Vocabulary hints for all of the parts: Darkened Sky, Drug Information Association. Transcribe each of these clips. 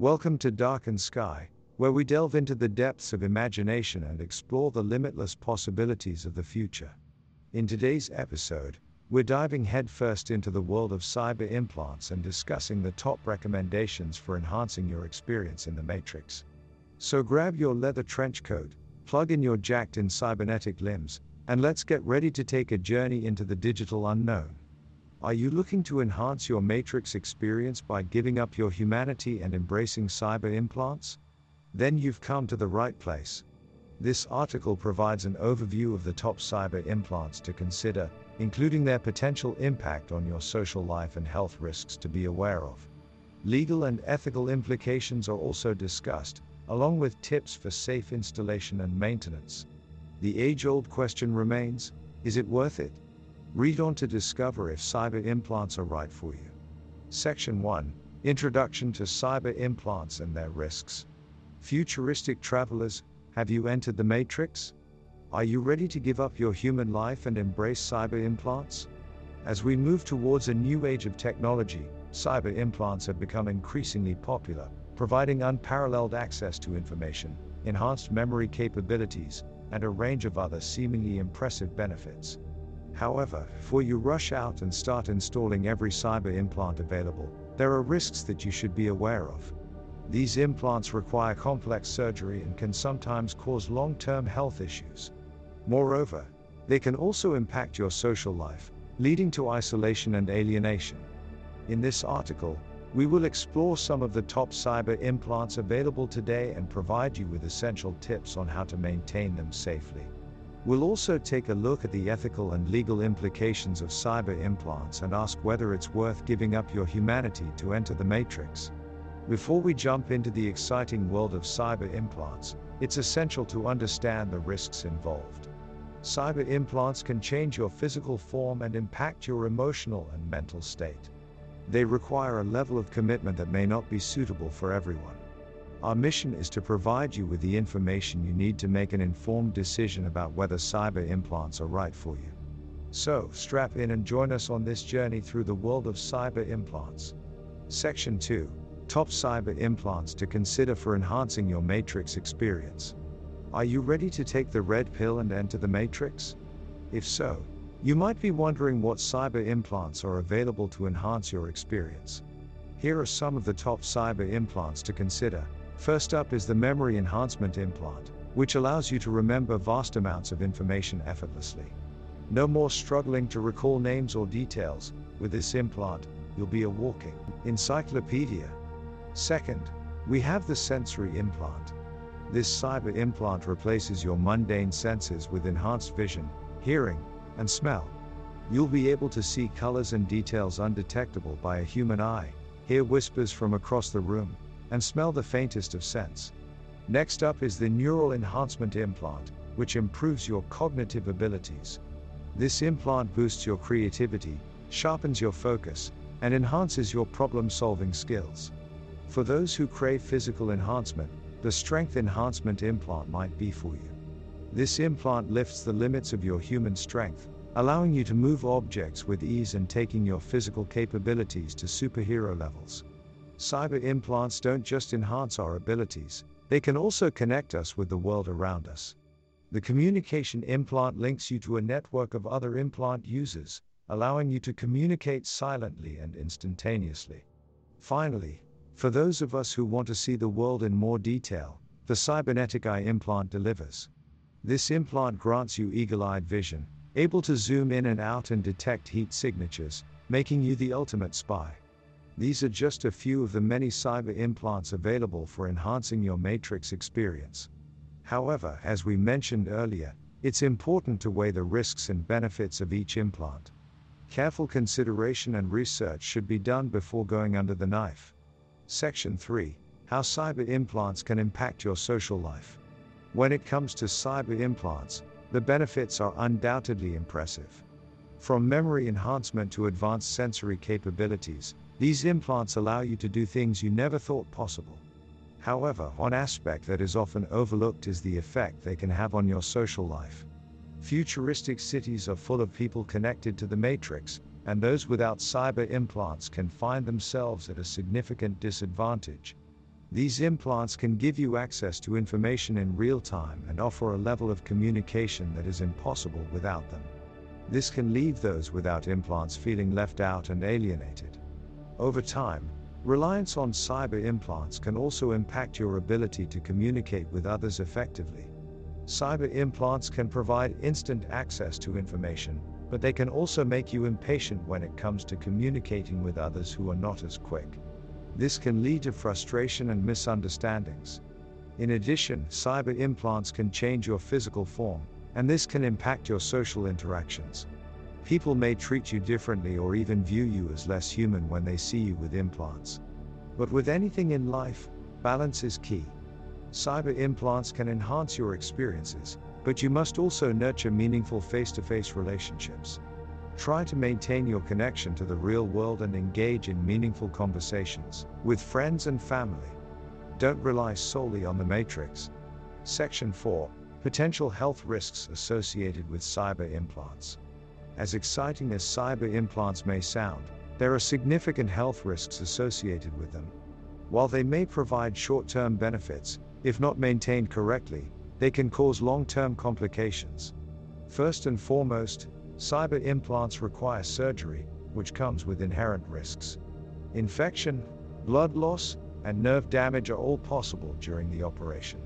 Welcome to Darkened Sky, where we delve into the depths of imagination and explore the limitless possibilities of the future. In today's episode, we're diving headfirst into the world of cyber implants and discussing the top recommendations for enhancing your experience in the Matrix. So grab your leather trench coat, plug in your jacked-in cybernetic limbs, and let's get ready to take a journey into the digital unknown. Are you looking to enhance your Matrix experience by giving up your humanity and embracing cyber implants? Then you've come to the right place. This article provides an overview of the top cyber implants to consider, including their potential impact on your social life and health risks to be aware of. Legal and ethical implications are also discussed, along with tips for safe installation and maintenance. The age-old question remains, is it worth it? Read on to discover if cyber implants are right for you. Section 1. Introduction to cyber implants and their risks. Futuristic travelers, have you entered the Matrix? Are you ready to give up your human life and embrace cyber implants? As we move towards a new age of technology, cyber implants have become increasingly popular, providing unparalleled access to information, enhanced memory capabilities, and a range of other seemingly impressive benefits. However, before you rush out and start installing every cyber implant available, there are risks that you should be aware of. These implants require complex surgery and can sometimes cause long-term health issues. Moreover, they can also impact your social life, leading to isolation and alienation. In this article, we will explore some of the top cyber implants available today and provide you with essential tips on how to maintain them safely. We'll also take a look at the ethical and legal implications of cyber implants and ask whether it's worth giving up your humanity to enter the Matrix. Before we jump into the exciting world of cyber implants, it's essential to understand the risks involved. Cyber implants can change your physical form and impact your emotional and mental state. They require a level of commitment that may not be suitable for everyone. Our mission is to provide you with the information you need to make an informed decision about whether cyber implants are right for you. So, strap in and join us on this journey through the world of cyber implants. Section 2. Top cyber implants to consider for enhancing your Matrix experience. Are you ready to take the red pill and enter the Matrix? If so, you might be wondering what cyber implants are available to enhance your experience. Here are some of the top cyber implants to consider. First up is the memory enhancement implant, which allows you to remember vast amounts of information effortlessly. No more struggling to recall names or details. With this implant, you'll be a walking encyclopedia. Second, we have the sensory implant. This cyber implant replaces your mundane senses with enhanced vision, hearing, and smell. You'll be able to see colors and details undetectable by a human eye, hear whispers from across the room, and smell the faintest of scents. Next up is the neural enhancement implant, which improves your cognitive abilities. This implant boosts your creativity, sharpens your focus, and enhances your problem-solving skills. For those who crave physical enhancement, the strength enhancement implant might be for you. This implant lifts the limits of your human strength, allowing you to move objects with ease and taking your physical capabilities to superhero levels. Cyber implants don't just enhance our abilities, they can also connect us with the world around us. The communication implant links you to a network of other implant users, allowing you to communicate silently and instantaneously. Finally, for those of us who want to see the world in more detail, the cybernetic eye implant delivers. This implant grants you eagle-eyed vision, able to zoom in and out and detect heat signatures, making you the ultimate spy. These are just a few of the many cyber implants available for enhancing your Matrix experience. However, as we mentioned earlier, it's important to weigh the risks and benefits of each implant. Careful consideration and research should be done before going under the knife. Section 3. How cyber implants can impact your social life. When it comes to cyber implants, the benefits are undoubtedly impressive. From memory enhancement to advanced sensory capabilities, these implants allow you to do things you never thought possible. However, one aspect that is often overlooked is the effect they can have on your social life. Futuristic cities are full of people connected to the Matrix, and those without cyber implants can find themselves at a significant disadvantage. These implants can give you access to information in real time and offer a level of communication that is impossible without them. This can leave those without implants feeling left out and alienated. Over time, reliance on cyber implants can also impact your ability to communicate with others effectively. Cyber implants can provide instant access to information, but they can also make you impatient when it comes to communicating with others who are not as quick. This can lead to frustration and misunderstandings. In addition, cyber implants can change your physical form, and this can impact your social interactions. People may treat you differently or even view you as less human when they see you with implants. But with anything in life, balance is key. Cyber implants can enhance your experiences, but you must also nurture meaningful face-to-face relationships. Try to maintain your connection to the real world and engage in meaningful conversations with friends and family. Don't rely solely on the matrix. Section 4: Potential health risks associated with cyber implants. As exciting as cyber implants may sound, there are significant health risks associated with them. While they may provide short-term benefits, if not maintained correctly, they can cause long-term complications. First and foremost, cyber implants require surgery, which comes with inherent risks. Infection, blood loss, and nerve damage are all possible during the operation.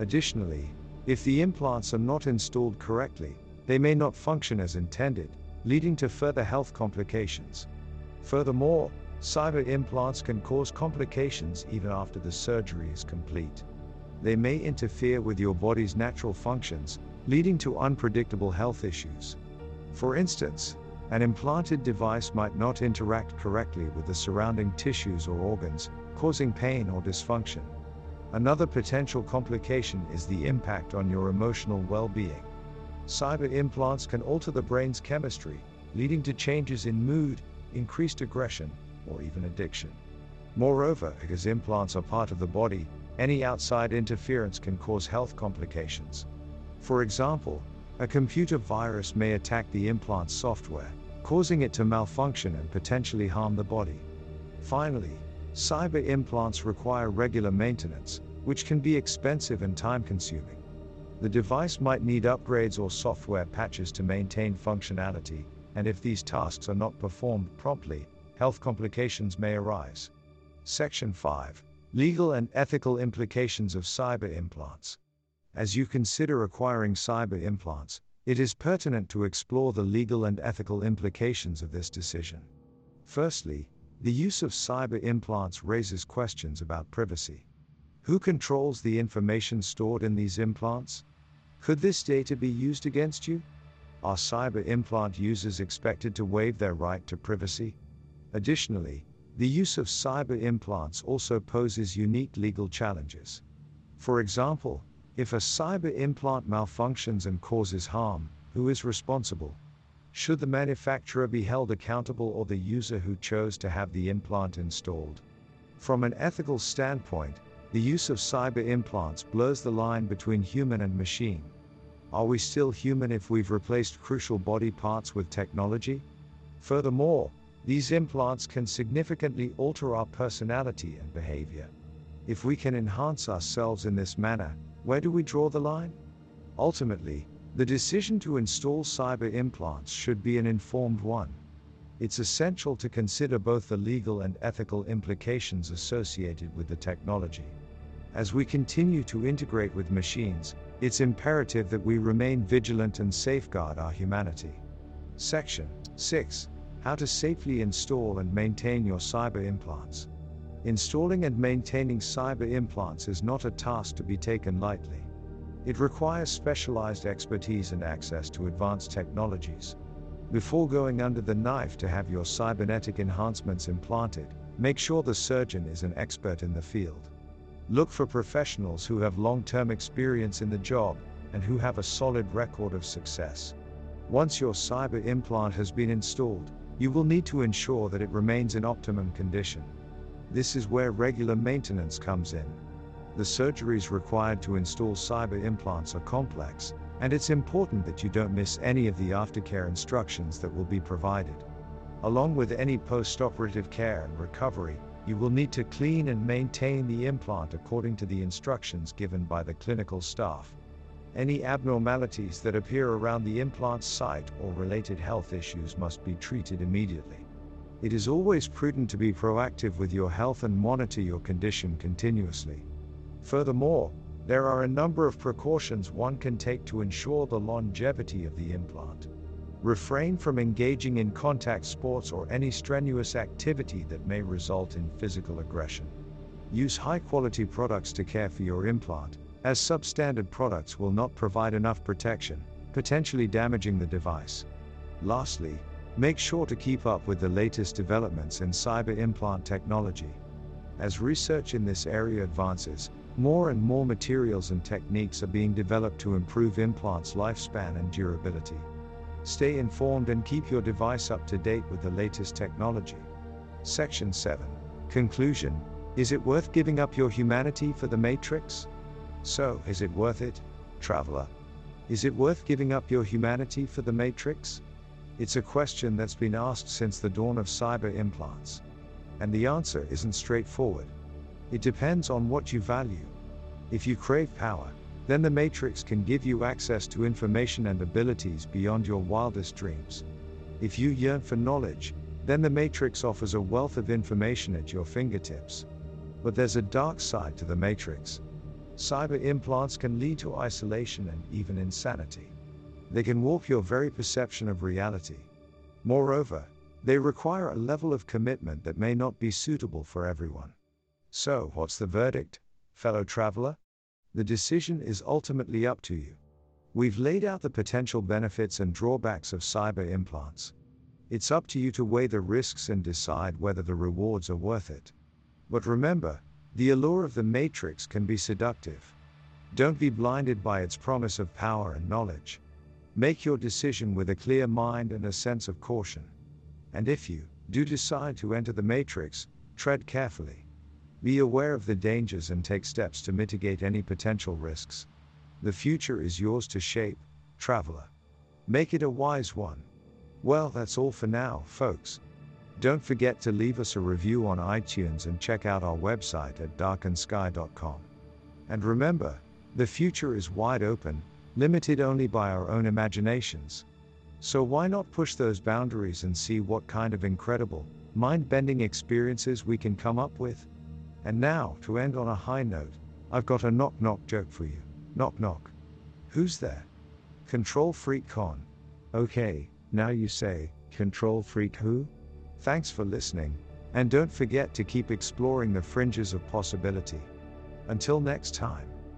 Additionally, if the implants are not installed correctly, they may not function as intended, leading to further health complications. Furthermore, cyber implants can cause complications even after the surgery is complete. They may interfere with your body's natural functions, leading to unpredictable health issues. For instance, an implanted device might not interact correctly with the surrounding tissues or organs, causing pain or dysfunction. Another potential complication is the impact on your emotional well-being. Cyber implants can alter the brain's chemistry, leading to changes in mood, increased aggression, or even addiction. Moreover, because implants are part of the body, any outside interference can cause health complications. For example, a computer virus may attack the implant software, causing it to malfunction and potentially harm the body. Finally, cyber implants require regular maintenance, which can be expensive and time-consuming. The device might need upgrades or software patches to maintain functionality, and if these tasks are not performed promptly, health complications may arise. Section 5: Legal and ethical implications of cyber implants. As you consider acquiring cyber implants, it is pertinent to explore the legal and ethical implications of this decision. Firstly, the use of cyber implants raises questions about privacy. Who controls the information stored in these implants? Could this data be used against you? Are cyber implant users expected to waive their right to privacy? Additionally, the use of cyber implants also poses unique legal challenges. For example, if a cyber implant malfunctions and causes harm, who is responsible? Should the manufacturer be held accountable or the user who chose to have the implant installed? From an ethical standpoint, the use of cyber implants blurs the line between human and machine. Are we still human if we've replaced crucial body parts with technology? Furthermore, these implants can significantly alter our personality and behavior. If we can enhance ourselves in this manner, where do we draw the line? Ultimately, the decision to install cyber implants should be an informed one. It's essential to consider both the legal and ethical implications associated with the technology. As we continue to integrate with machines, it's imperative that we remain vigilant and safeguard our humanity. Section 6: How to safely install and maintain your cyber implants. Installing and maintaining cyber implants is not a task to be taken lightly. It requires specialized expertise and access to advanced technologies. Before going under the knife to have your cybernetic enhancements implanted, make sure the surgeon is an expert in the field. Look for professionals who have long-term experience in the job and who have a solid record of success. Once your cyber implant has been installed, you will need to ensure that it remains in optimum condition. This is where regular maintenance comes in. The surgeries required to install cyber implants are complex, and it's important that you don't miss any of the aftercare instructions that will be provided. Along with any post-operative care and recovery, You will need to clean and maintain the implant according to the instructions given by the clinical staff. Any abnormalities that appear around the implant site or related health issues must be treated immediately. It is always prudent to be proactive with your health and monitor your condition continuously. Furthermore, there are a number of precautions one can take to ensure the longevity of the implant. Refrain from engaging in contact sports or any strenuous activity that may result in physical aggression. Use high-quality products to care for your implant, as substandard products will not provide enough protection, potentially damaging the device. Lastly, make sure to keep up with the latest developments in cyber implant technology. As research in this area advances, more and more materials and techniques are being developed to improve implants' lifespan and durability. Stay informed and keep your device up to date with the latest technology. Section 7. Conclusion. Is it worth giving up your humanity for the Matrix? So, is it worth it, traveler? Is it worth giving up your humanity for the Matrix? It's a question that's been asked since the dawn of cyber implants. And the answer isn't straightforward. It depends on what you value. If you crave power, then the Matrix can give you access to information and abilities beyond your wildest dreams. If you yearn for knowledge, then the Matrix offers a wealth of information at your fingertips. But there's a dark side to the Matrix. Cyber implants can lead to isolation and even insanity. They can warp your very perception of reality. Moreover, they require a level of commitment that may not be suitable for everyone. So, what's the verdict, fellow traveler? The decision is ultimately up to you. We've laid out the potential benefits and drawbacks of cyber implants. It's up to you to weigh the risks and decide whether the rewards are worth it. But remember, the allure of the Matrix can be seductive. Don't be blinded by its promise of power and knowledge. Make your decision with a clear mind and a sense of caution. And if you do decide to enter the Matrix, tread carefully. Be aware of the dangers and take steps to mitigate any potential risks. The future is yours to shape, traveler. Make it a wise one. Well, that's all for now, folks. Don't forget to leave us a review on iTunes and check out our website at darkenedsky.com. And remember, the future is wide open, limited only by our own imaginations. So why not push those boundaries and see what kind of incredible, mind-bending experiences we can come up with? And now, to end on a high note, I've got a knock-knock joke for you. Knock knock. Who's there? Control Freak Con. Okay, now you say, Control Freak who? Thanks for listening, and don't forget to keep exploring the fringes of possibility. Until next time.